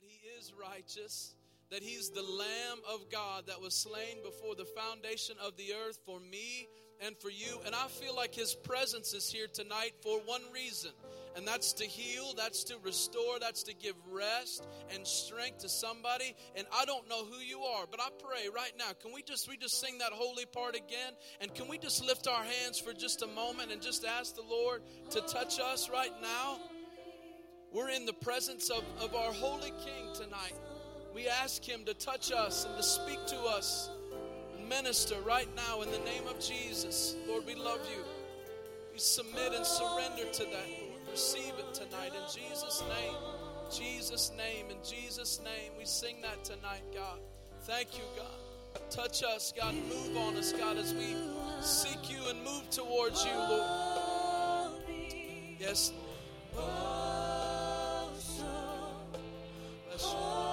that he is righteous, that he's the Lamb of God that was slain before the foundation of the earth for me and for you. And I feel like his presence is here tonight for one reason, and that's to heal, that's to restore, that's to give rest and strength to somebody. And I don't know who you are, but I pray right now, can we just sing that holy part again? And can we just lift our hands for just a moment and just ask the Lord to touch us right now? We're in the presence of our holy King tonight. We ask him to touch us and to speak to us. Minister right now in the name of Jesus. Lord, we love you. We submit and surrender to that, Lord. Receive it tonight in Jesus' name. Jesus' name. In Jesus' name. We sing that tonight, God. Thank you, God. Touch us, God. Move on us, God, as we seek you and move towards you, Lord. Yes, Lord. Bless you.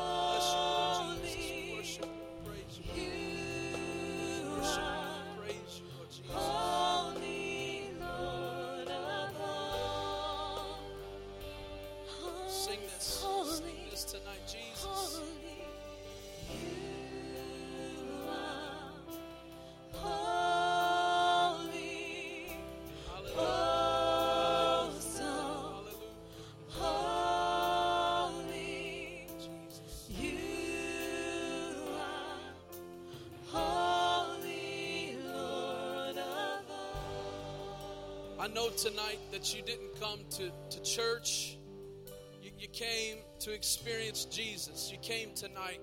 I know tonight that you didn't come to church. You came to experience Jesus. You came tonight.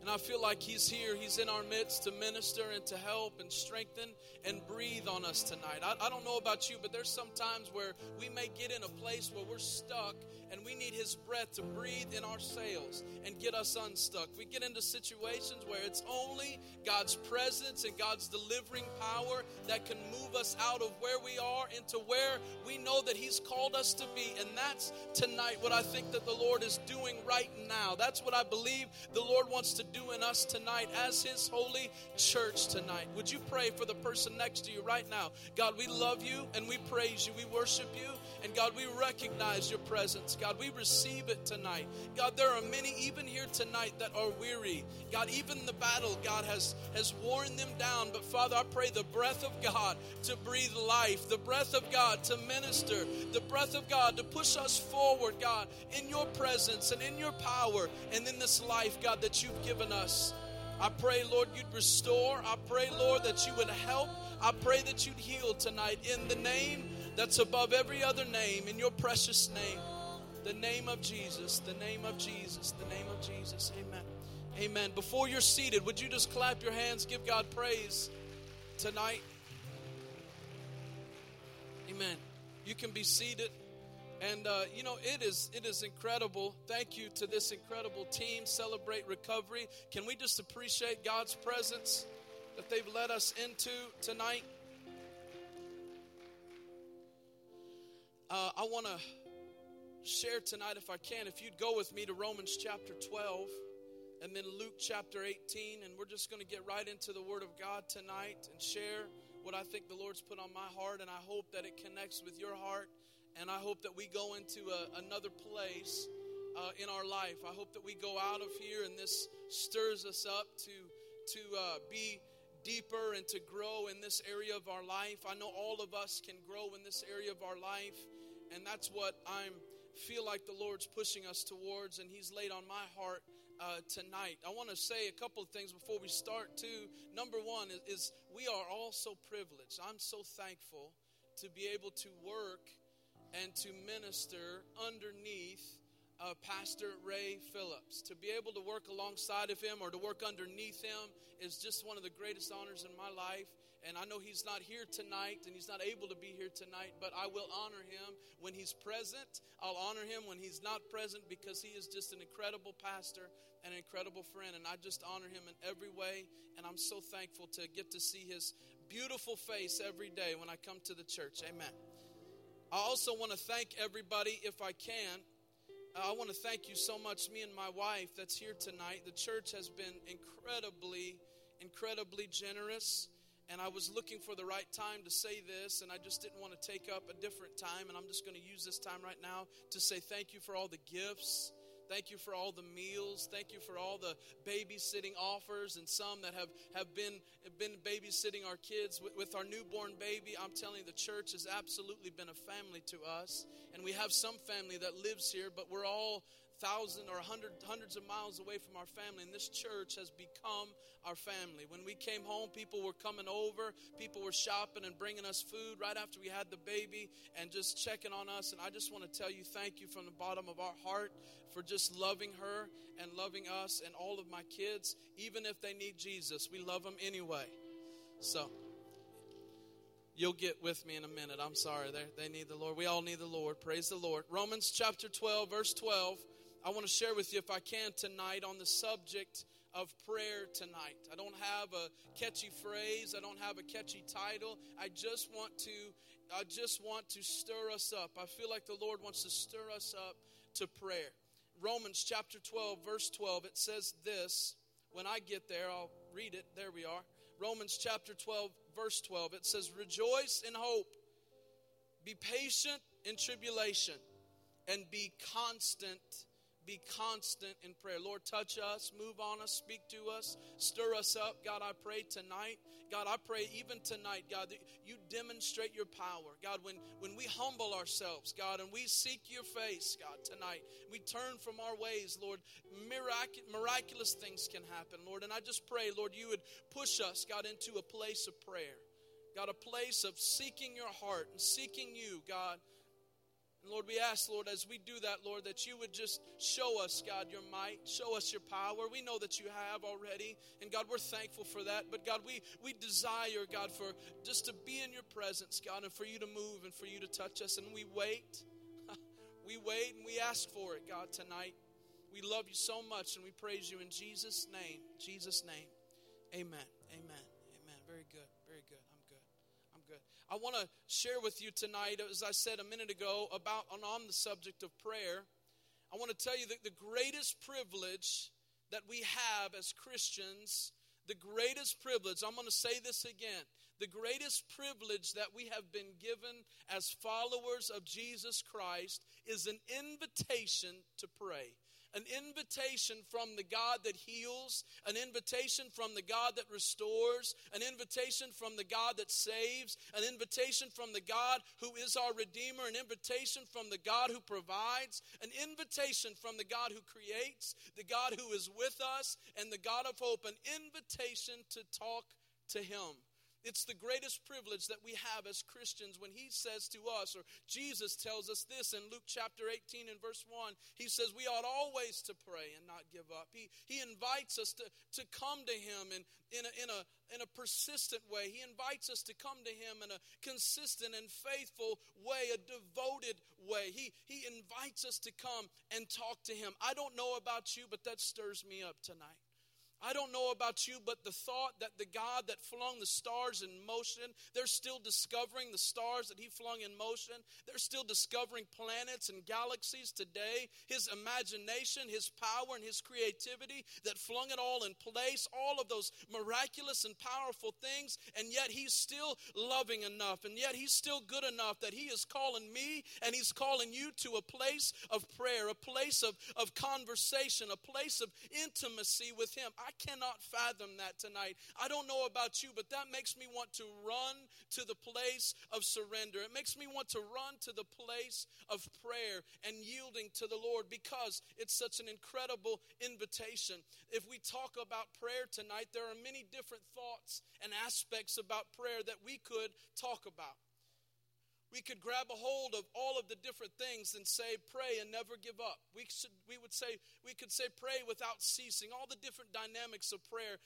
And I feel like he's here. He's in our midst to minister and to help and strengthen and breathe on us tonight. I don't know about you, but there's some times where we may get in a place where we're stuck and we need his breath to breathe in our sails and get us unstuck. We get into situations where it's only God's presence and God's delivering power that can move us out of where we are into where we know that he's called us to be. And that's tonight what I think that the Lord is doing right now. That's what I believe the Lord wants to do in us tonight as his holy church tonight. Would you pray for the person next to you right now? God, we love you and we praise you. We worship you. And God, we recognize your presence. God, we receive it tonight. God, there are many even here tonight that are weary. God, even the battle, God, has worn them down. But Father, I pray the breath of God to breathe life, the breath of God to minister, the breath of God to push us forward, God, in your presence and in your power and in this life, God, that you've given us. I pray, Lord, you'd restore. I pray, Lord, that you would help. I pray that you'd heal tonight in the name that's above every other name, in your precious name. The name of Jesus, the name of Jesus, the name of Jesus. Amen. Amen. Before you're seated, would you just clap your hands, give God praise tonight? Amen. You can be seated. And, it is incredible. Thank you to this incredible team, Celebrate Recovery. Can we just appreciate God's presence that they've led us into tonight? I want to share tonight, if I can, if you'd go with me to Romans chapter 12 and then Luke chapter 18, and we're just going to get right into the Word of God tonight and share what I think the Lord's put on my heart, and I hope that it connects with your heart, and I hope that we go into another place in our life. I hope that we go out of here and this stirs us up to be deeper and to grow in this area of our life. I know all of us can grow in this area of our life, and that's what I feel like the Lord's pushing us towards, and he's laid on my heart tonight. I want to say a couple of things before we start too. Number one is we are all so privileged. I'm so thankful to be able to work and to minister underneath Pastor Ray Phillips. To be able to work alongside of him or to work underneath him is just one of the greatest honors in my life. And I know he's not here tonight, and he's not able to be here tonight, but I will honor him when he's present. I'll honor him when he's not present because he is just an incredible pastor and an incredible friend, and I just honor him in every way, and I'm so thankful to get to see his beautiful face every day when I come to the church. Amen. I also want to thank everybody, if I can. I want to thank you so much, me and my wife that's here tonight. The church has been incredibly generous. And I was looking for the right time to say this, and I just didn't want to take up a different time, and I'm just going to use this time right now to say thank you for all the gifts Thank you for all the meals. Thank you for all the babysitting offers, and some that have been babysitting our kids with our newborn baby. I'm telling you, the church has absolutely been a family to us. And we have some family that lives here, but we're all hundreds of miles away from our family, and this church has become our family. When we came home, people were coming over, people were shopping and bringing us food right after we had the baby and just checking on us. And I just want to tell you thank you from the bottom of our heart for just loving her and loving us, and all of my kids, even if they need Jesus, we love them anyway. So you'll get with me in a minute. I'm sorry. They need the Lord. We all need the Lord. Praise the Lord. Romans chapter 12, verse 12. I want to share with you, if I can, tonight on the subject of prayer tonight. I don't have a catchy phrase. I don't have a catchy title. I just want to stir us up. I feel like the Lord wants to stir us up to prayer. Romans chapter 12, verse 12. It says this. When I get there, I'll read it. There we are. Romans chapter 12, verse 12. It says, "Rejoice in hope. Be patient in tribulation, and be constant in prayer." Lord, touch us, move on us, speak to us, stir us up. God, I pray tonight. God, I pray even tonight, God, that you demonstrate your power. God, when we humble ourselves, God, and we seek your face, God, tonight, we turn from our ways, Lord, miraculous things can happen, Lord. And I just pray, Lord, you would push us, God, into a place of prayer. God, a place of seeking your heart and seeking you, God. And Lord, we ask, Lord, as we do that, Lord, that you would just show us, God, your might, show us your power. We know that you have already, and God, we're thankful for that. But God, we desire, God, for just to be in your presence, God, and for you to move and for you to touch us. And we wait. We wait and we ask for it, God, tonight. We love you so much, and we praise you in Jesus' name. Jesus' name. Amen. Amen. Amen. Very good. Very good. I'm good. I want to share with you tonight, as I said a minute ago, about on the subject of prayer. I want to tell you that the greatest privilege that we have as Christians, the greatest privilege, I'm going to say this again, the greatest privilege that we have been given as followers of Jesus Christ is an invitation to pray. An invitation from the God that heals, an invitation from the God that restores, an invitation from the God that saves, an invitation from the God who is our Redeemer, an invitation from the God who provides, an invitation from the God who creates, the God who is with us, and the God of hope, an invitation to talk to Him. It's the greatest privilege that we have as Christians when he says to us, or Jesus tells us this in Luke chapter 18 and verse 1. He says we ought always to pray and not give up. He invites us to come to him in a persistent way. He invites us to come to him in a consistent and faithful way, a devoted way. He invites us to come and talk to him. I don't know about you, but that stirs me up tonight. I don't know about you, but the thought that the God that flung the stars in motion, they're still discovering the stars that he flung in motion. They're still discovering planets and galaxies today. His imagination, his power, and his creativity that flung it all in place, all of those miraculous and powerful things, and yet he's still loving enough, and yet he's still good enough that he is calling me and he's calling you to a place of prayer, a place of conversation, a place of intimacy with him. I cannot fathom that tonight. I don't know about you, but that makes me want to run to the place of surrender. It makes me want to run to the place of prayer and yielding to the Lord, because it's such an incredible invitation. If we talk about prayer tonight, there are many different thoughts and aspects about prayer that we could talk about. We could grab a hold of all of the different things and say, pray and never give up. We could say pray without ceasing. All the different dynamics of prayer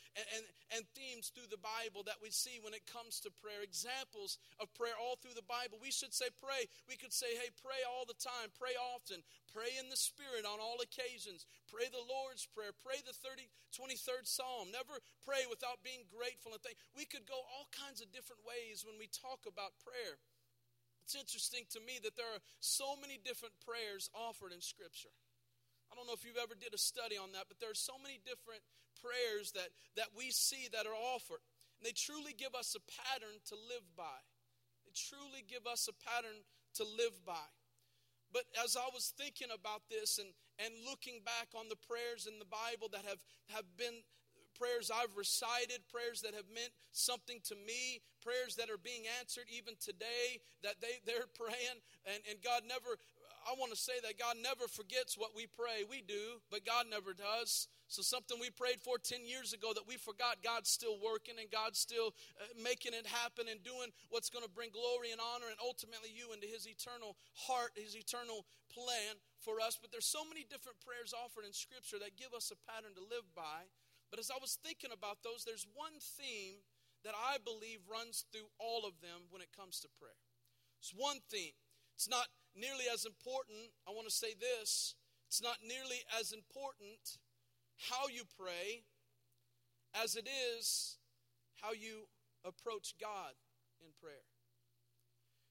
and themes through the Bible that we see when it comes to prayer. Examples of prayer all through the Bible. We should say pray. We could say, hey, pray all the time. Pray often. Pray in the Spirit on all occasions. Pray the Lord's Prayer. Pray the 23rd Psalm. Never pray without being grateful and thankful. We could go all kinds of different ways when we talk about prayer. It's interesting to me that there are so many different prayers offered in Scripture. I don't know if you've ever did a study on that, but there are so many different prayers that we see that are offered. And they truly give us a pattern to live by. They truly give us a pattern to live by. But as I was thinking about this and looking back on the prayers in the Bible that have been prayers I've recited, prayers that have meant something to me, prayers that are being answered even today, that they're praying, and God never, I want to say that God never forgets what we pray. We do, but God never does. So something we prayed for 10 years ago that we forgot, God's still working and God's still making it happen and doing what's going to bring glory and honor and ultimately you into his eternal heart, his eternal plan for us. But there's so many different prayers offered in Scripture that give us a pattern to live by. But as I was thinking about those, there's one theme that I believe runs through all of them when it comes to prayer. It's one theme. It's not nearly as important, I want to say this, it's not nearly as important how you pray as it is how you approach God in prayer.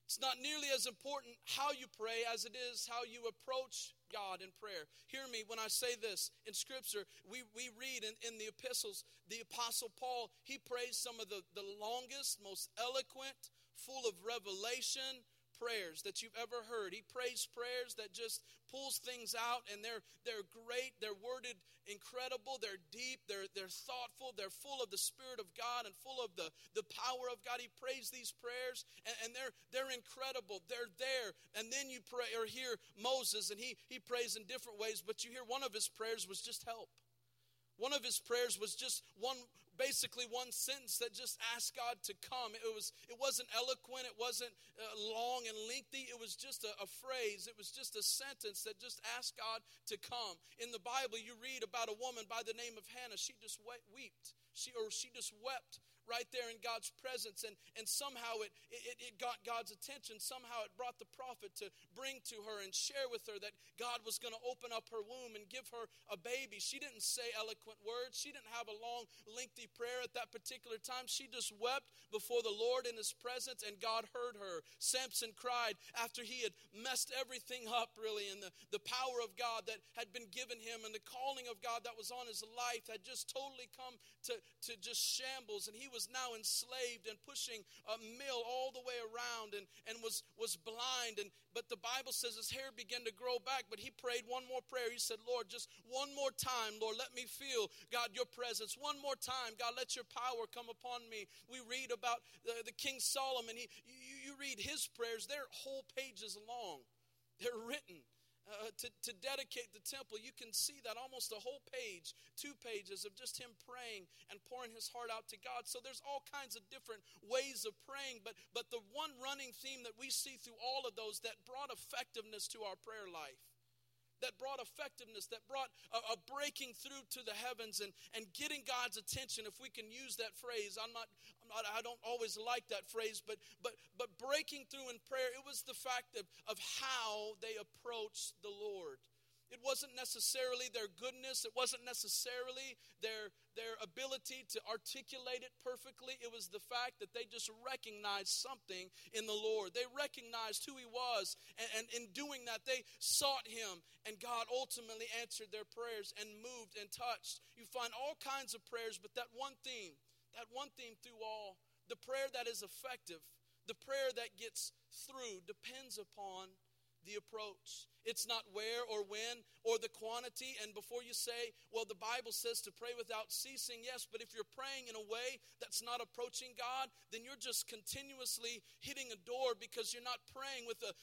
It's not nearly as important how you pray as it is how you approach God in prayer. Hear me when I say this. In Scripture, we read in the epistles, the Apostle Paul, he prays some of the longest, most eloquent, full of revelation prayers that you've ever heard. He prays prayers that just pulls things out, and they're great, they're worded incredible, they're deep, they're thoughtful, they're full of the Spirit of God and full of the power of God. He prays these prayers, and they're incredible, they're there. And then you pray or hear Moses, and he prays in different ways, but you hear one of his prayers was just help. One of his prayers was just one sentence that just asked God to come. It wasn't eloquent. It wasn't long and lengthy. It was just a phrase. It was just a sentence that just asked God to come. In the Bible, you read about a woman by the name of Hannah. She just wept. She just wept right there in God's presence. And somehow it got God's attention. Somehow it brought the prophet to bring to her and share with her that God was going to open up her womb and give her a baby. She didn't say eloquent words. She didn't have a long, lengthy prayer at that particular time. She just wept before the Lord in his presence, and God heard her. Samson cried after he had messed everything up, really, and the power of God that had been given him and the calling of God that was on his life had just totally come to just shambles, and he was now enslaved and pushing a mill all the way around and was blind, but the Bible says his hair began to grow back, but he prayed one more prayer. He said, Lord, just one more time, Lord, let me feel, God, your presence. One more time, God, let your power come upon me. We read about the King Solomon. You read his prayers. They're whole pages long. They're written to dedicate the temple. You can see that almost a whole page, 2 pages of just him praying and pouring his heart out to God. So there's all kinds of different ways of praying, but the one running theme that we see through all of those that brought effectiveness to our prayer life, that brought effectiveness, that brought a breaking through to the heavens and getting God's attention, if we can use that phrase. I don't always like that phrase, but breaking through in prayer, it was the fact of how they approached the Lord. It wasn't necessarily their goodness. It wasn't necessarily their ability to articulate it perfectly. It was the fact that they just recognized something in the Lord. They recognized who he was. And in doing that, they sought him. And God ultimately answered their prayers and moved and touched. You find all kinds of prayers, but that one theme through all, the prayer that is effective, the prayer that gets through depends upon the approach. It's not where or when or the quantity. And before you say, well, the Bible says to pray without ceasing, yes, but if you're praying in a way that's not approaching God, then you're just continuously hitting a door because you're not praying with the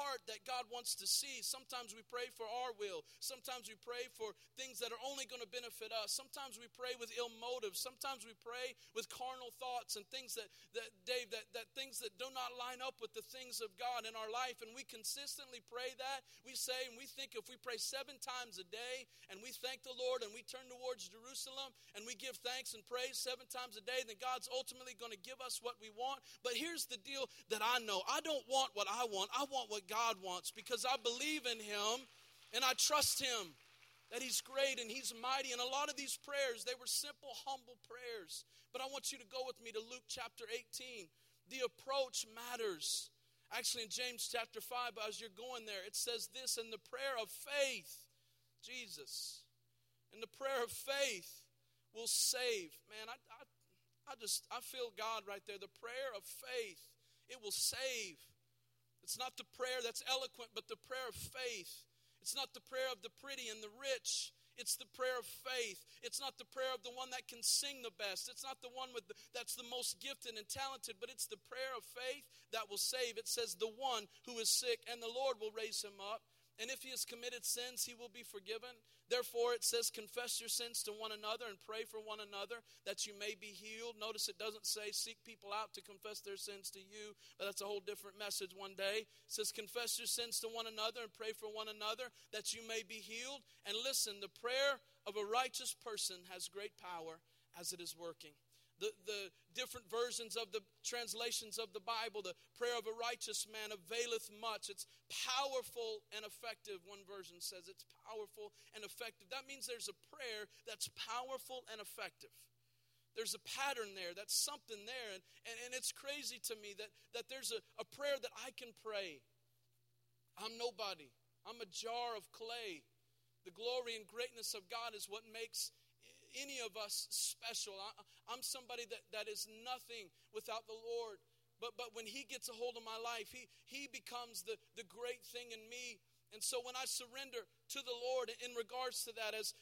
heart that God wants to see. Sometimes we pray for our will. Sometimes we pray for things that are only going to benefit us. Sometimes we pray with ill motives. Sometimes we pray with carnal thoughts and things that things that do not line up with the things of God in our life. And we consistently pray that. We say and we think if we pray 7 times a day and we thank the Lord and we turn towards Jerusalem and we give thanks and praise 7 times a day, then God's ultimately going to give us what we want. But here's the deal that I know. I don't want what I want. I want what God wants because I believe in him and I trust him that he's great and he's mighty. And a lot of these prayers, they were simple, humble prayers. But I want you to go with me to Luke chapter 18. The approach matters. Actually, in James chapter 5, as you're going there, it says this, in the prayer of faith, Jesus, and the prayer of faith will save. Man, I feel God right there. The prayer of faith, it will save. It's not the prayer that's eloquent, but the prayer of faith. It's not the prayer of the pretty and the rich. It's the prayer of faith. It's not the prayer of the one that can sing the best. It's not the one that's the most gifted and talented, but it's the prayer of faith that will save. It says the one who is sick, and the Lord will raise him up. And if he has committed sins, he will be forgiven. Therefore, it says, confess your sins to one another and pray for one another that you may be healed. Notice it doesn't say seek people out to confess their sins to you, but that's a whole different message one day. It says, confess your sins to one another and pray for one another that you may be healed. And listen, the prayer of a righteous person has great power as it is working. The different versions of the translations of the Bible, the prayer of a righteous man availeth much. It's powerful and effective. One version says it's powerful and effective. That means there's a prayer that's powerful and effective. There's a pattern there. That's something there. And it's crazy to me that there's a prayer that I can pray. I'm nobody. I'm a jar of clay. The glory and greatness of God is what makes any of us special. I'm somebody that is nothing without the Lord. But when he gets a hold of my life, he becomes the great thing in me. And so when I surrender to the Lord in regards to that, as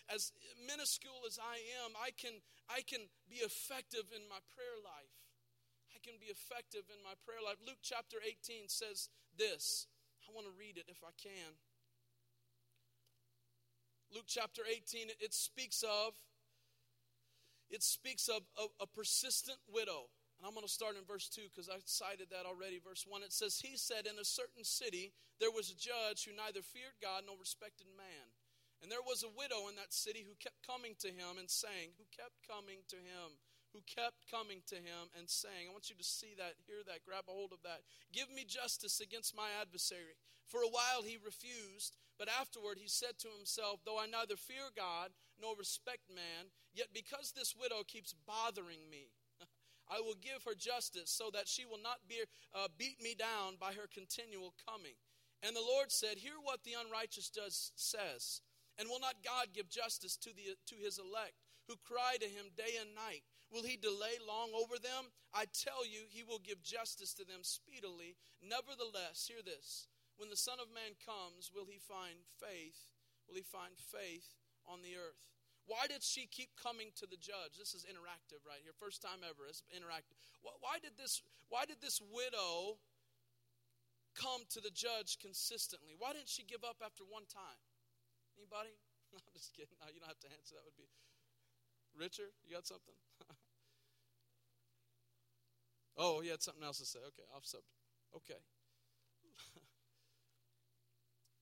minuscule as I am, I can be effective in my prayer life. I can be effective in my prayer life. Luke chapter 18 says this. I want to read it if I can. Luke chapter 18, it speaks of a persistent widow. And I'm going to start in verse 2 because I cited that already. Verse 1, it says, he said, in a certain city there was a judge who neither feared God nor respected man. And there was a widow in that city who kept coming to him and saying, I want you to see that, hear that, grab a hold of that. Give me justice against my adversary. For a while he refused, but afterward he said to himself, though I neither fear God nor respect man, yet because this widow keeps bothering me, I will give her justice so that she will not beat me down by her continual coming. And the Lord said, hear what the unrighteous does says, and will not God give justice to his elect, who cry to him day and night? Will he delay long over them? I tell you, he will give justice to them speedily. Nevertheless, hear this, when the Son of Man comes, will he find faith on the earth? Why did she keep coming to the judge? This is interactive right here. First time ever, it's interactive. Why did this widow come to the judge consistently? Why didn't she give up after one time? Anybody? No, I'm just kidding. No, you don't have to answer. That would be Richard, you got something? Oh, he had something else to say. Okay, off subject. Okay.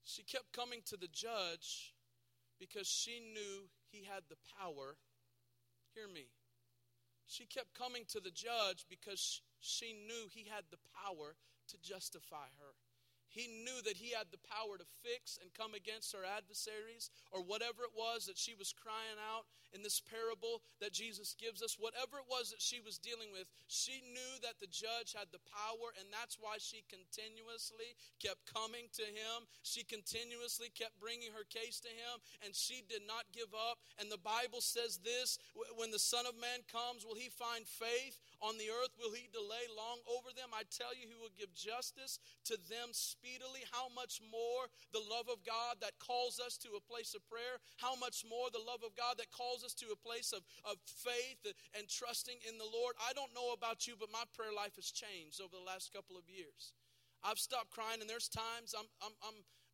She kept coming to the judge because she knew he had the power. Hear me. She kept coming to the judge because she knew he had the power to justify her. He knew that he had the power to fix and come against her adversaries, or whatever it was that she was crying out in this parable that Jesus gives us. Whatever it was that she was dealing with, she knew that the judge had the power, and that's why she continuously kept coming to him. She continuously kept bringing her case to him, and she did not give up. And the Bible says this, when the Son of Man comes, will he find faith on the earth? Will he delay long over them? I tell you, he will give justice to them speedily. How much more the love of God that calls us to a place of prayer, how much more the love of God that calls us to a place of faith and trusting in the Lord. I don't know about you, but my prayer life has changed over the last couple of years. I've stopped crying, and there's times I'm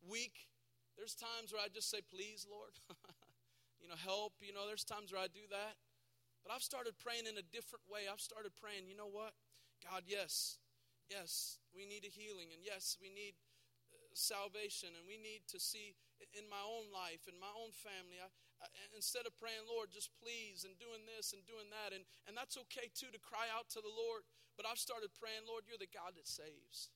weak. There's times where I just say, please, Lord, help. There's times where I do that. But I've started praying in a different way. I've started praying, you know what? God, yes, we need a healing, and yes, we need salvation, and we need to see in my own life, in my own family. I, instead of praying, Lord, just please, and doing this and doing that, and that's okay too, to cry out to the Lord, but I've started praying, Lord, you're the God that saves.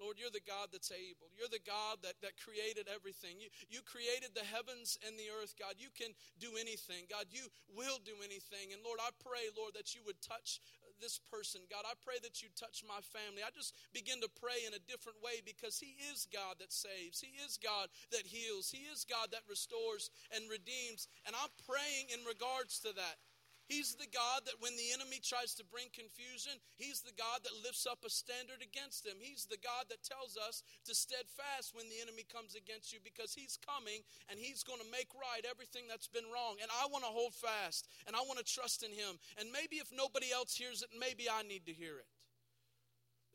Lord, you're the God that's able. You're the God that created everything. You created the heavens and the earth, God. You can do anything. God, you will do anything. And Lord, I pray, Lord, that you would touch this person. God, I pray that you touch my family. I just begin to pray in a different way because he is God that saves. He is God that heals. He is God that restores and redeems. And I'm praying in regards to that. He's the God that when the enemy tries to bring confusion, he's the God that lifts up a standard against them. He's the God that tells us to steadfast when the enemy comes against you, because he's coming and he's going to make right everything that's been wrong. And I want to hold fast and I want to trust in him. And maybe if nobody else hears it, maybe I need to hear it.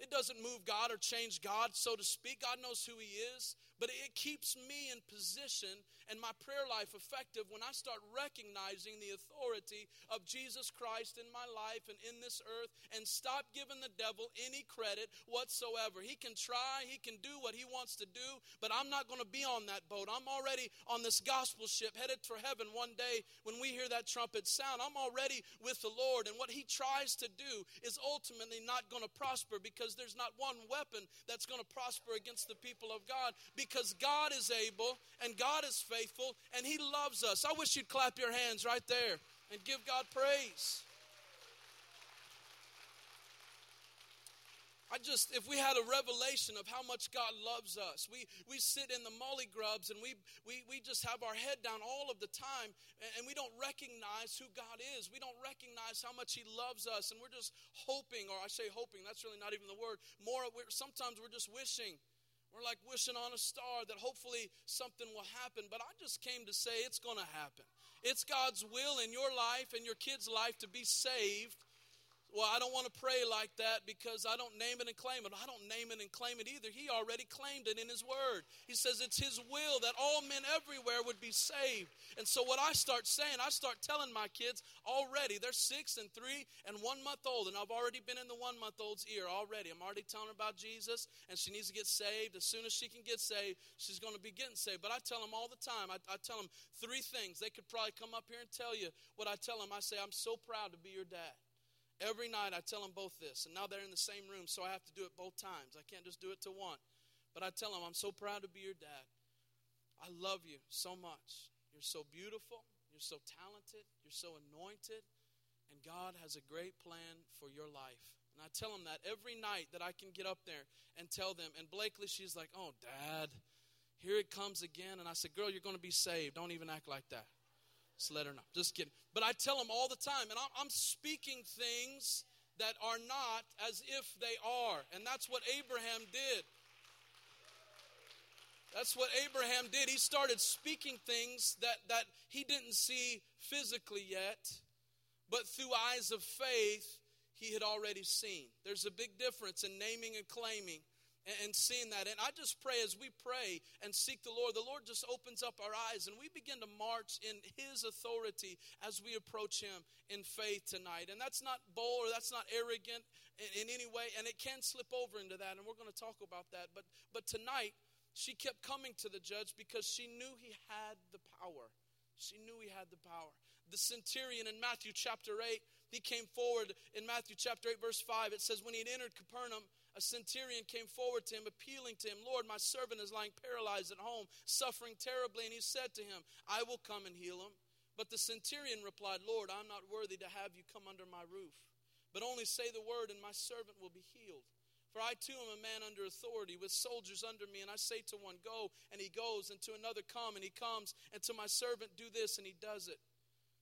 It doesn't move God or change God, so to speak. God knows who he is, but it keeps me in position and my prayer life effective when I start recognizing the authority of Jesus Christ in my life and in this earth, and stop giving the devil any credit whatsoever. He can try, he can do what he wants to do, but I'm not going to be on that boat. I'm already on this gospel ship headed for heaven one day when we hear that trumpet sound. I'm already with the Lord, and what he tries to do is ultimately not going to prosper, because there's not one weapon that's going to prosper against the people of God, because God is able and God is faithful and he loves us. I wish you'd clap your hands right there and give God praise. If we had a revelation of how much God loves us, we sit in the molly grubs and we just have our head down all of the time, and we don't recognize who God is. We don't recognize how much he loves us, and we're just hoping, or I say hoping, that's really not even the word. Sometimes we're just wishing. We're like wishing on a star that hopefully something will happen, but I just came to say it's going to happen. It's God's will in your life and your kids' life to be saved. Well, I don't want to pray like that because I don't name it and claim it. I don't name it and claim it either. He already claimed it in his word. He says it's his will that all men everywhere would be saved. And so what I start saying, I start telling my kids already. They're 6 and 3 and 1 month old, and I've already been in the 1 month old's ear already. I'm already telling her about Jesus, and she needs to get saved. As soon as she can get saved, she's going to be getting saved. But I tell them all the time. I tell them three things. They could probably come up here and tell you what I tell them. I say, I'm so proud to be your dad. Every night I tell them both this, and now they're in the same room, so I have to do it both times. I can't just do it to one. But I tell them, I'm so proud to be your dad. I love you so much. You're so beautiful. You're so talented. You're so anointed. And God has a great plan for your life. And I tell them that every night that I can get up there and tell them. And Blakely, she's like, oh, Dad, here it comes again. And I said, girl, you're going to be saved. Don't even act like that. Just let her know. Just kidding. But I tell them all the time, and I'm speaking things that are not as if they are. And that's what Abraham did. That's what Abraham did. He started speaking things that he didn't see physically yet, but through eyes of faith, he had already seen. There's a big difference in naming and claiming and seeing that. And I just pray as we pray and seek the Lord just opens up our eyes and we begin to march in his authority as we approach him in faith tonight. And that's not bold or that's not arrogant in any way. And it can slip over into that, and we're going to talk about that. But tonight, she kept coming to the judge because she knew he had the power. She knew he had the power. The centurion in Matthew chapter 8, he came forward in Matthew chapter 8, verse 5. It says, when he had entered Capernaum, a centurion came forward to him, appealing to him, Lord, my servant is lying paralyzed at home, suffering terribly. And he said to him, I will come and heal him. But the centurion replied, Lord, I'm not worthy to have you come under my roof, but only say the word and my servant will be healed. For I too am a man under authority, with soldiers under me, and I say to one, go, and he goes, and to another, come, and he comes, and to my servant, do this, and he does it.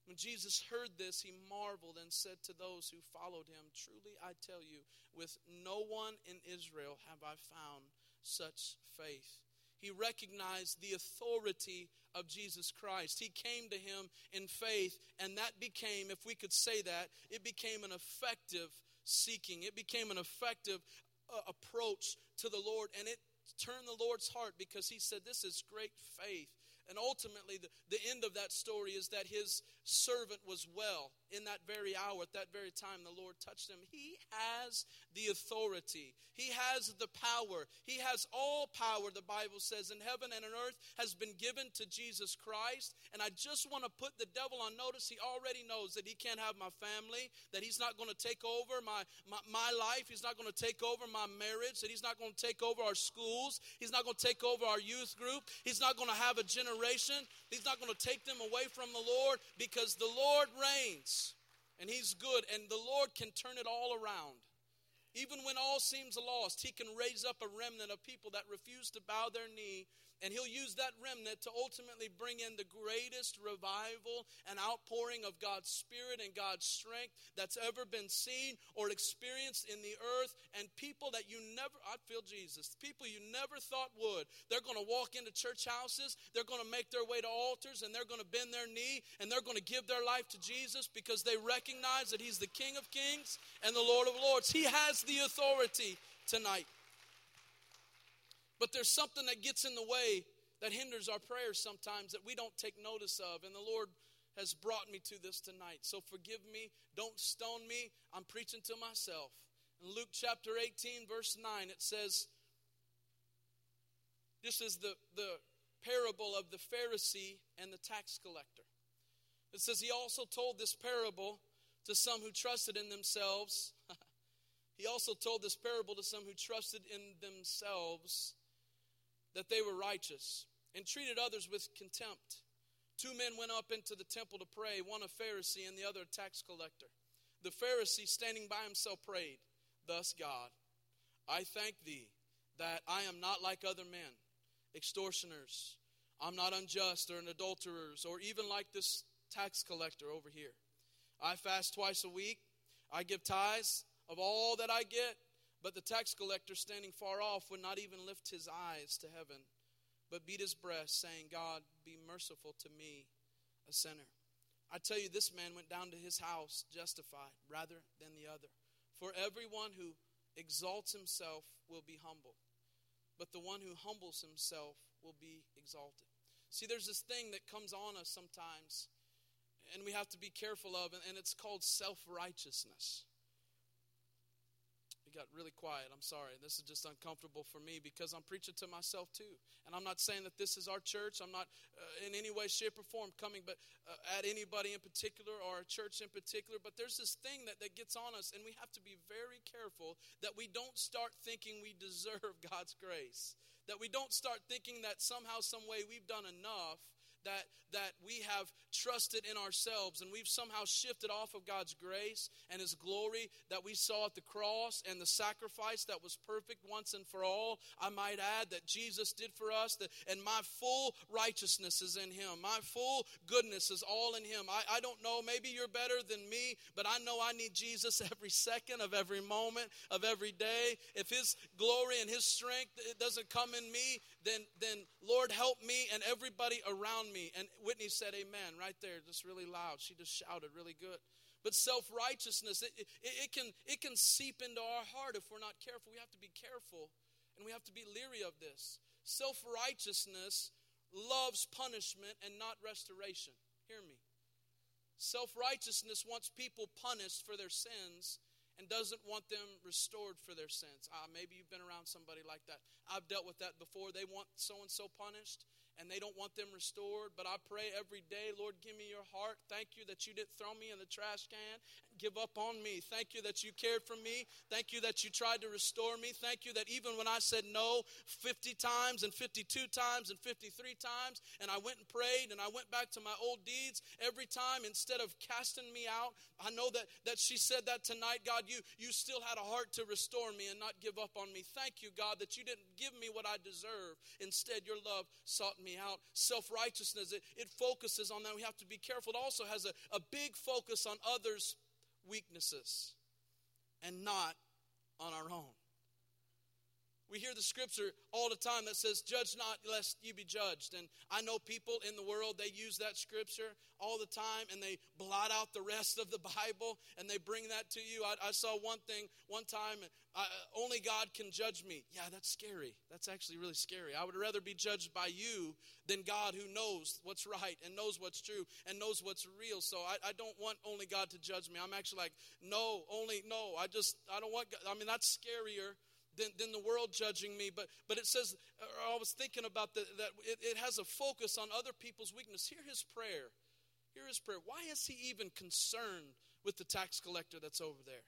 When Jesus heard this, he marveled and said to those who followed him, truly I tell you, with no one in Israel have I found such faith. He recognized the authority of Jesus Christ. He came to him in faith, and that became, if we could say that, it became an effective seeking. It became an effective approach to the Lord, and it turned the Lord's heart because he said, this is great faith. And ultimately, the end of that story is that his servant was well. In that very hour, at that very time, the Lord touched him. He has the authority. He has the power. He has all power, the Bible says, in heaven and on earth has been given to Jesus Christ. And I just want to put the devil on notice. He already knows that he can't have my family, that he's not going to take over my life. He's not going to take over my marriage, that he's not going to take over our schools. He's not going to take over our youth group. He's not going to have a generation. He's not going to take them away from the Lord, because the Lord reigns and he's good, and the Lord can turn it all around. Even when all seems lost, he can raise up a remnant of people that refuse to bow their knee And he'll use that remnant to ultimately bring in the greatest revival and outpouring of God's Spirit and God's strength that's ever been seen or experienced in the earth. And people that I feel Jesus, people you never thought would. They're going to walk into church houses, they're going to make their way to altars, and they're going to bend their knee, and they're going to give their life to Jesus because they recognize that he's the King of Kings and the Lord of Lords. He has the authority tonight. But there's something that gets in the way that hinders our prayers sometimes that we don't take notice of. And the Lord has brought me to this tonight. So forgive me. Don't stone me. I'm preaching to myself. In Luke chapter 18, verse 9, it says, this is the parable of the Pharisee and the tax collector. It says, he also told this parable to some who trusted in themselves. He also told this parable to some who trusted in themselves that they were righteous and treated others with contempt. Two men went up into the temple to pray, one a Pharisee and the other a tax collector. The Pharisee, standing by himself, prayed, "Thus, God, I thank thee that I am not like other men, extortioners. I'm not unjust or an adulterer or even like this tax collector over here. I fast twice a week. I give tithes of all that I get." But the tax collector, standing far off, would not even lift his eyes to heaven, but beat his breast, saying, "God, be merciful to me, a sinner." I tell you, this man went down to his house justified rather than the other. For everyone who exalts himself will be humbled, but the one who humbles himself will be exalted. See, there's this thing that comes on us sometimes, and we have to be careful of, and it's called self-righteousness. Got really quiet. I'm sorry. This is just uncomfortable for me because I'm preaching to myself too. And I'm not saying that this is our church. I'm not in any way, shape, or form coming but at anybody in particular or a church in particular. But there's this thing that gets on us, and we have to be very careful that we don't start thinking we deserve God's grace. That we don't start thinking that somehow, some way we've done enough, that we have trusted in ourselves and we've somehow shifted off of God's grace and his glory that we saw at the cross and the sacrifice that was perfect once and for all. I might add that Jesus did for us, and my full righteousness is in him. My full goodness is all in him. I don't know, maybe you're better than me, but I know I need Jesus every second of every moment of every day. If his glory and his strength doesn't come in me, then Lord, help me and everybody around me. And Whitney said amen right there, just really loud. She just shouted really good. But self-righteousness, it can seep into our heart if we're not careful. We have to be careful, and we have to be leery of this. Self-righteousness loves punishment and not restoration. Hear me. Self-righteousness wants people punished for their sins and doesn't want them restored for their sins. Maybe you've been around somebody like that. I've dealt with that before. They want so-and-so punished, and they don't want them restored. But I pray every day, Lord, give me your heart. Thank you that you didn't throw me in the trash can and give up on me. Thank you that you cared for me. Thank you that you tried to restore me. Thank you that even when I said no 50 times and 52 times and 53 times, and I went and prayed and I went back to my old deeds, every time instead of casting me out, I know that she said that tonight, God, you still had a heart to restore me and not give up on me. Thank you, God, that you didn't give me what I deserve. Instead, your love sought me out. Self-righteousness, it focuses on that. We have to be careful. It also has a big focus on others' weaknesses and not on our own. We hear the scripture all the time that says, "Judge not lest you be judged." And I know people in the world, they use that scripture all the time and they blot out the rest of the Bible and they bring that to you. I saw one time, only God can judge me. Yeah, that's scary. That's actually really scary. I would rather be judged by you than God, who knows what's right and knows what's true and knows what's real. So I don't want only God to judge me. I'm actually like, I don't want God. I mean, that's scarier than the world judging me. But it says, I was thinking about that it has a focus on other people's weakness. Hear his prayer. Hear his prayer. Why is he even concerned with the tax collector that's over there?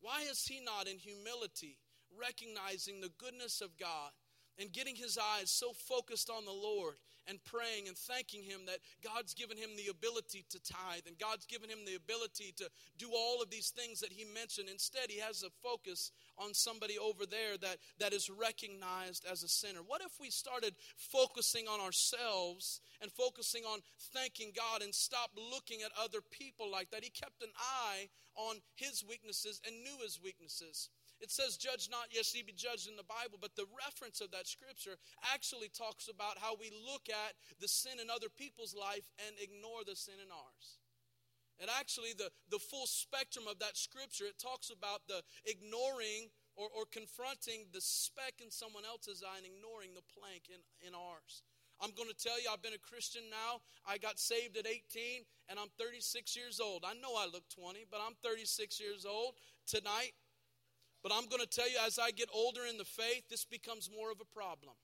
Why is he not in humility recognizing the goodness of God and getting his eyes so focused on the Lord and praying and thanking him that God's given him the ability to tithe and God's given him the ability to do all of these things that he mentioned. Instead, he has a focus on somebody over there that is recognized as a sinner. What if we started focusing on ourselves and focusing on thanking God and stopped looking at other people like that? He kept an eye on his weaknesses and knew his weaknesses. It says, judge not, yes, ye be judged in the Bible, but the reference of that scripture actually talks about how we look at the sin in other people's life and ignore the sin in ours. And actually, the full spectrum of that scripture, it talks about the ignoring or confronting the speck in someone else's eye and ignoring the plank in ours. I'm going to tell you, I've been a Christian now. I got saved at 18, and I'm 36 years old. I know I look 20, but I'm 36 years old tonight. But I'm going to tell you, as I get older in the faith, this becomes more of a problem.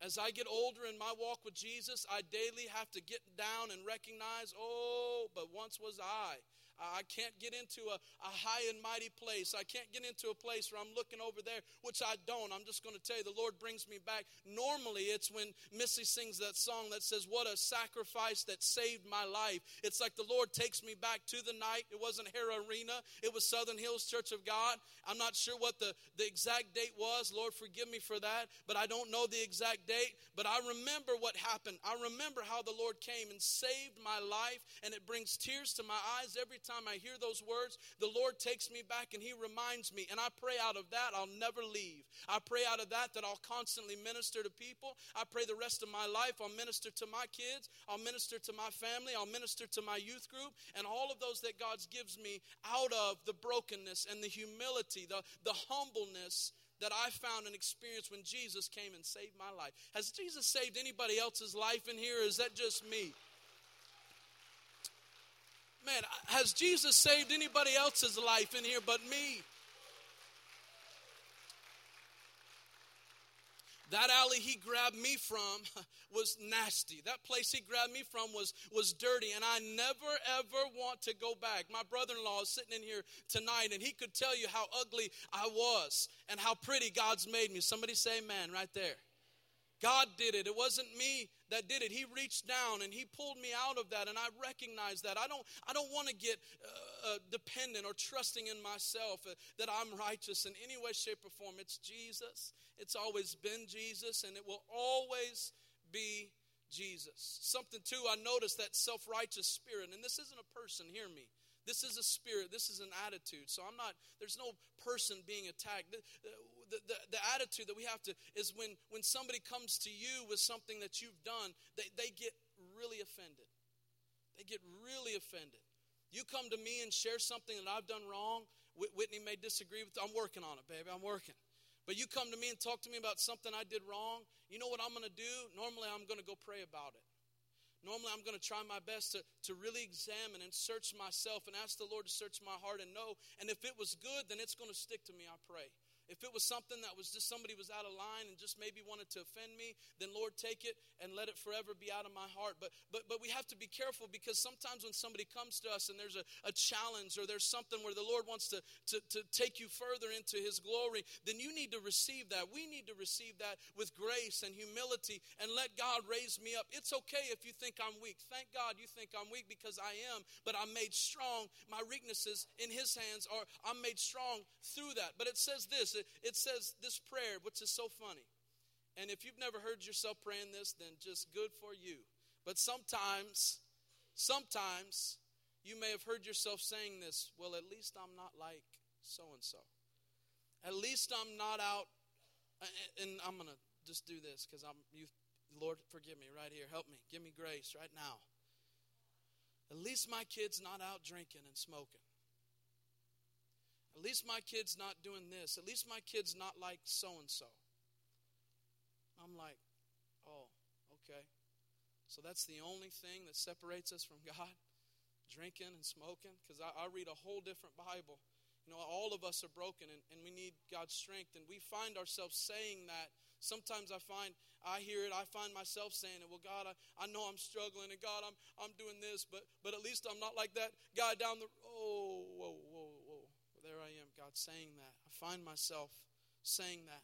As I get older in my walk with Jesus, I daily have to get down and recognize, oh, but once was I. I can't get into a high and mighty place. I can't get into a place where I'm looking over there, which I don't. I'm just going to tell you, the Lord brings me back. Normally, it's when Missy sings that song that says, what a sacrifice that saved my life. It's like the Lord takes me back to the night. It wasn't Hera Arena. It was Southern Hills Church of God. I'm not sure what the exact date was. Lord, forgive me for that. But I don't know the exact date. But I remember what happened. I remember how the Lord came and saved my life. And it brings tears to my eyes every time I hear those words. The Lord takes me back and he reminds me, and I pray out of that I'll never leave. I pray out of that I'll constantly minister to people. I pray the rest of my life I'll minister to my kids, I'll minister to my family, I'll minister to my youth group, and all of those that God gives me out of the brokenness and the humility, the humbleness that I found and experienced when Jesus came and saved my life. Has Jesus saved anybody else's life in here, or is that just me? Man, has Jesus saved anybody else's life in here but me? That alley he grabbed me from was nasty. That place he grabbed me from was dirty, and I never, ever want to go back. My brother-in-law is sitting in here tonight, and he could tell you how ugly I was and how pretty God's made me. Somebody say amen right there. God did it. It wasn't me that did it. He reached down and he pulled me out of that, and I recognize that. I don't want to get dependent or trusting in myself that I'm righteous in any way, shape, or form. It's Jesus. It's always been Jesus, and it will always be Jesus. Something, too, I noticed that self-righteous spirit, and this isn't a person, hear me. This is a spirit. This is an attitude. So there's no person being attacked. The attitude that we have to is when somebody comes to you with something that you've done, they get really offended. They get really offended. You come to me and share something that I've done wrong. Whitney may disagree with, I'm working on it, baby. I'm working. But you come to me and talk to me about something I did wrong. You know what I'm going to do? Normally, I'm going to go pray about it. Normally, I'm going to try my best to really examine and search myself and ask the Lord to search my heart and know. And if it was good, then it's going to stick to me, I pray. If it was something that was just somebody was out of line and just maybe wanted to offend me, then Lord, take it and let it forever be out of my heart. But we have to be careful, because sometimes when somebody comes to us and there's a challenge, or there's something where the Lord wants to take you further into his glory, then you need to receive that. We need to receive that with grace and humility and let God raise me up. It's okay if you think I'm weak. Thank God you think I'm weak, because I am, but I'm made strong. My weaknesses in his hands are, I'm made strong through that. But it says this. It says this prayer, which is so funny. And if you've never heard yourself praying this, then just good for you. But sometimes you may have heard yourself saying this. Well, at least I'm not like so-and-so. At least I'm not out. And I'm going to just do this because Lord, forgive me right here. Help me. Give me grace right now. At least my kid's not out drinking and smoking. At least my kid's not doing this. At least my kid's not like so-and-so. I'm like, oh, okay. So that's the only thing that separates us from God, drinking and smoking? Because I read a whole different Bible. You know, all of us are broken, and we need God's strength. And we find ourselves saying that. Sometimes I hear it, I find myself saying it. Well, God, I know I'm struggling, and God, I'm doing this, but at least I'm not like that guy down the road. Oh, whoa, whoa. There I am, God, saying that. I find myself saying that.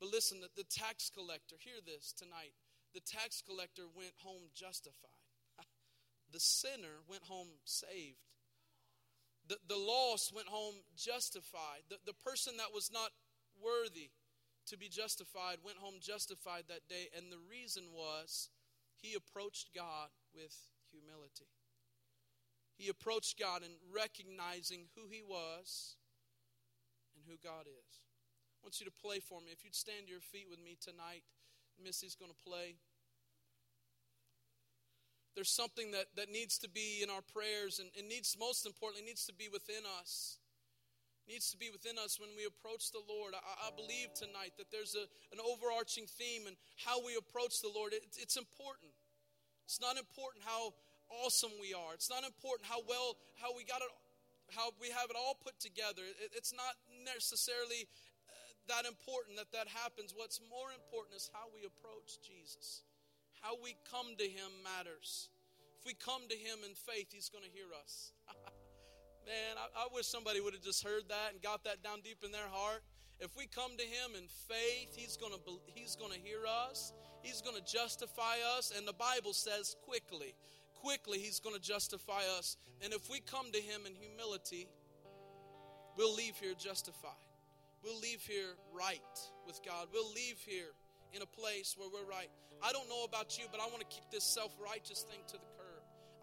But listen, the tax collector, hear this tonight. The tax collector went home justified. The sinner went home saved. The lost went home justified. The person that was not worthy to be justified went home justified that day. And the reason was he approached God with humility. He approached God in recognizing who he was and who God is. I want you to play for me. If you'd stand to your feet with me tonight, Missy's going to play. There's something that needs to be in our prayers, and it needs, most importantly, needs to be within us. It needs to be within us when we approach the Lord. I believe tonight that there's an overarching theme in how we approach the Lord. It's important. It's not important how awesome we are. It's not important how well, how we have it all put together. It's not necessarily that important that happens. What's more important is how we approach Jesus. How we come to him matters. If we come to him in faith, he's going to hear us. Man, I wish somebody would have just heard that and got that down deep in their heart. If we come to him in faith, he's going to hear us. He's going to justify us. And the Bible says quickly he's going to justify us. And if we come to him in humility, we'll leave here justified. We'll leave here right with God. We'll leave here in a place where we're right. I don't know about you, but I want to kick this self-righteous thing to the curb.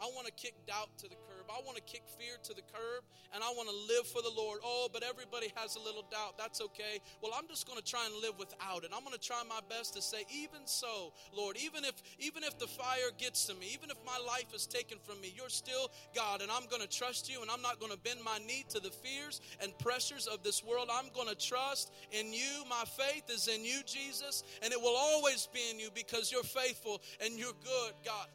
I want to kick doubt to the curb. I want to kick fear to the curb, and I want to live for the Lord. Oh, but everybody has a little doubt. That's okay. Well, I'm just going to try and live without it. I'm going to try my best to say, even so, Lord, even if the fire gets to me, even if my life is taken from me, you're still God, and I'm going to trust you, and I'm not going to bend my knee to the fears and pressures of this world. I'm going to trust in you. My faith is in you, Jesus, and it will always be in you because you're faithful and you're good, God.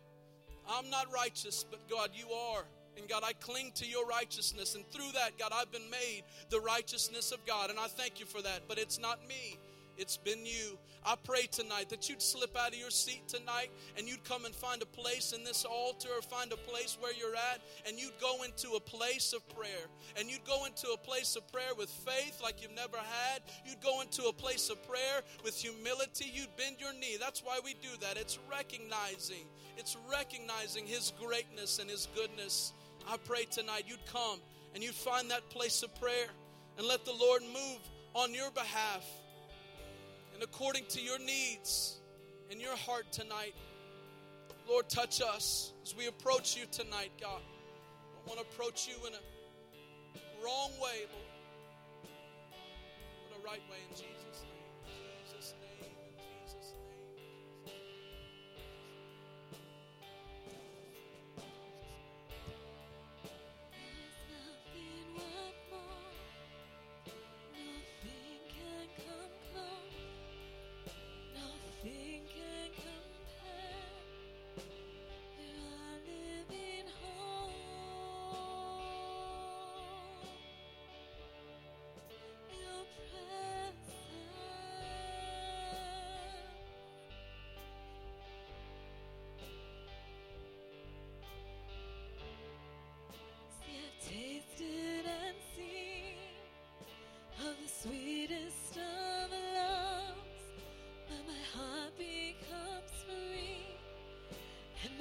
I'm not righteous, but God, you are. And God, I cling to your righteousness. And through that, God, I've been made the righteousness of God. And I thank you for that. But it's not me. It's been you. I pray tonight that you'd slip out of your seat tonight and you'd come and find a place in this altar or find a place where you're at, and you'd go into a place of prayer. And you'd go into a place of prayer with faith like you've never had. You'd go into a place of prayer with humility. You'd bend your knee. That's why we do that. It's recognizing his greatness and his goodness. I pray tonight you'd come and you'd find that place of prayer and let the Lord move on your behalf. And according to your needs and your heart tonight, Lord, touch us as we approach you tonight, God. I don't want to approach you in a wrong way, Lord, but a right way in Jesus' name.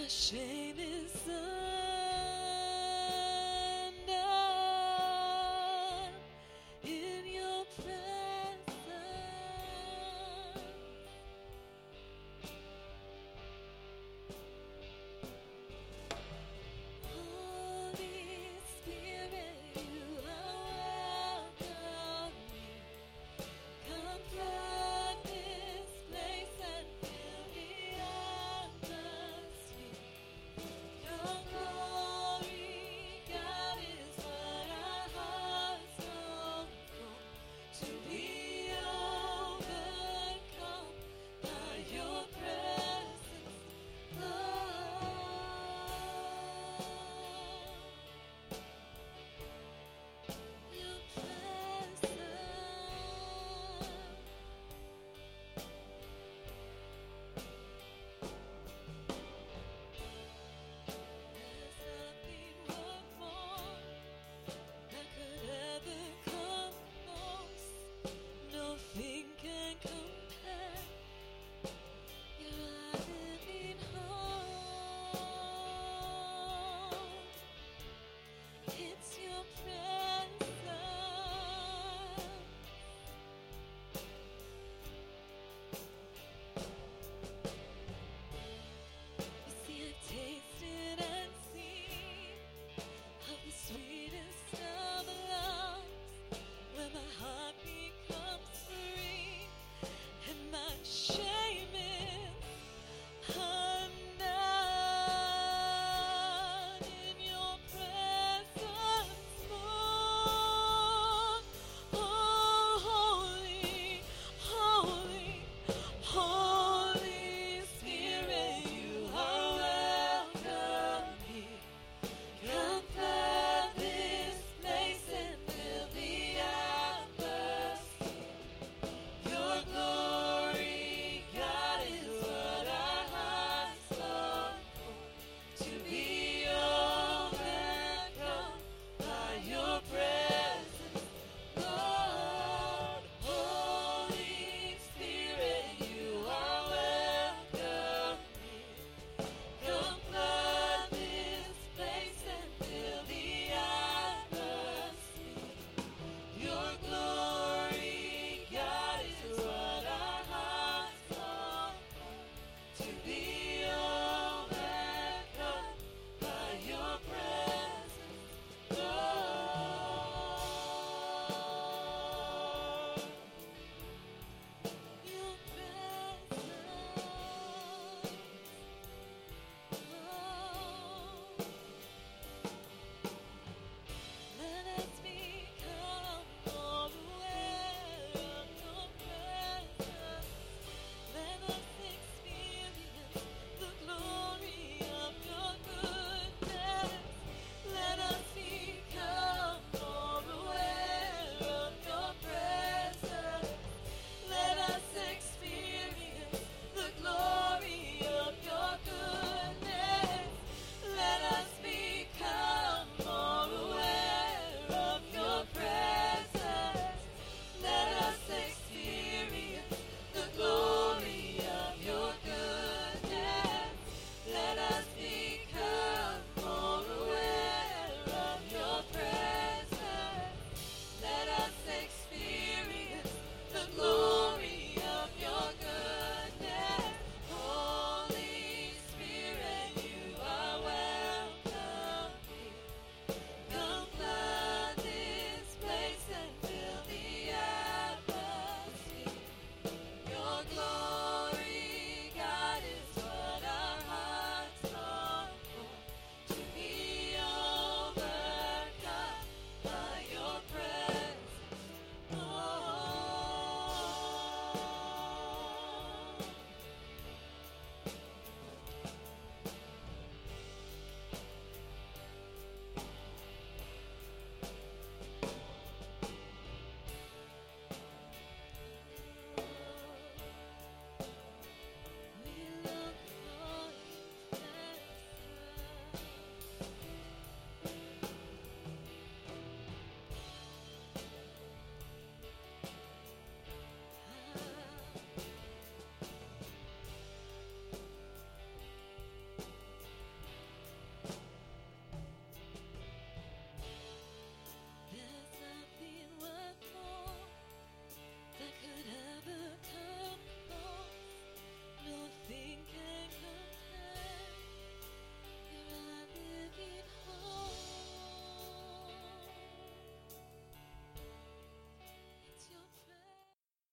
Shame is undone in your presence. Holy Spirit, you are welcome here. Come flood this place and fill me up.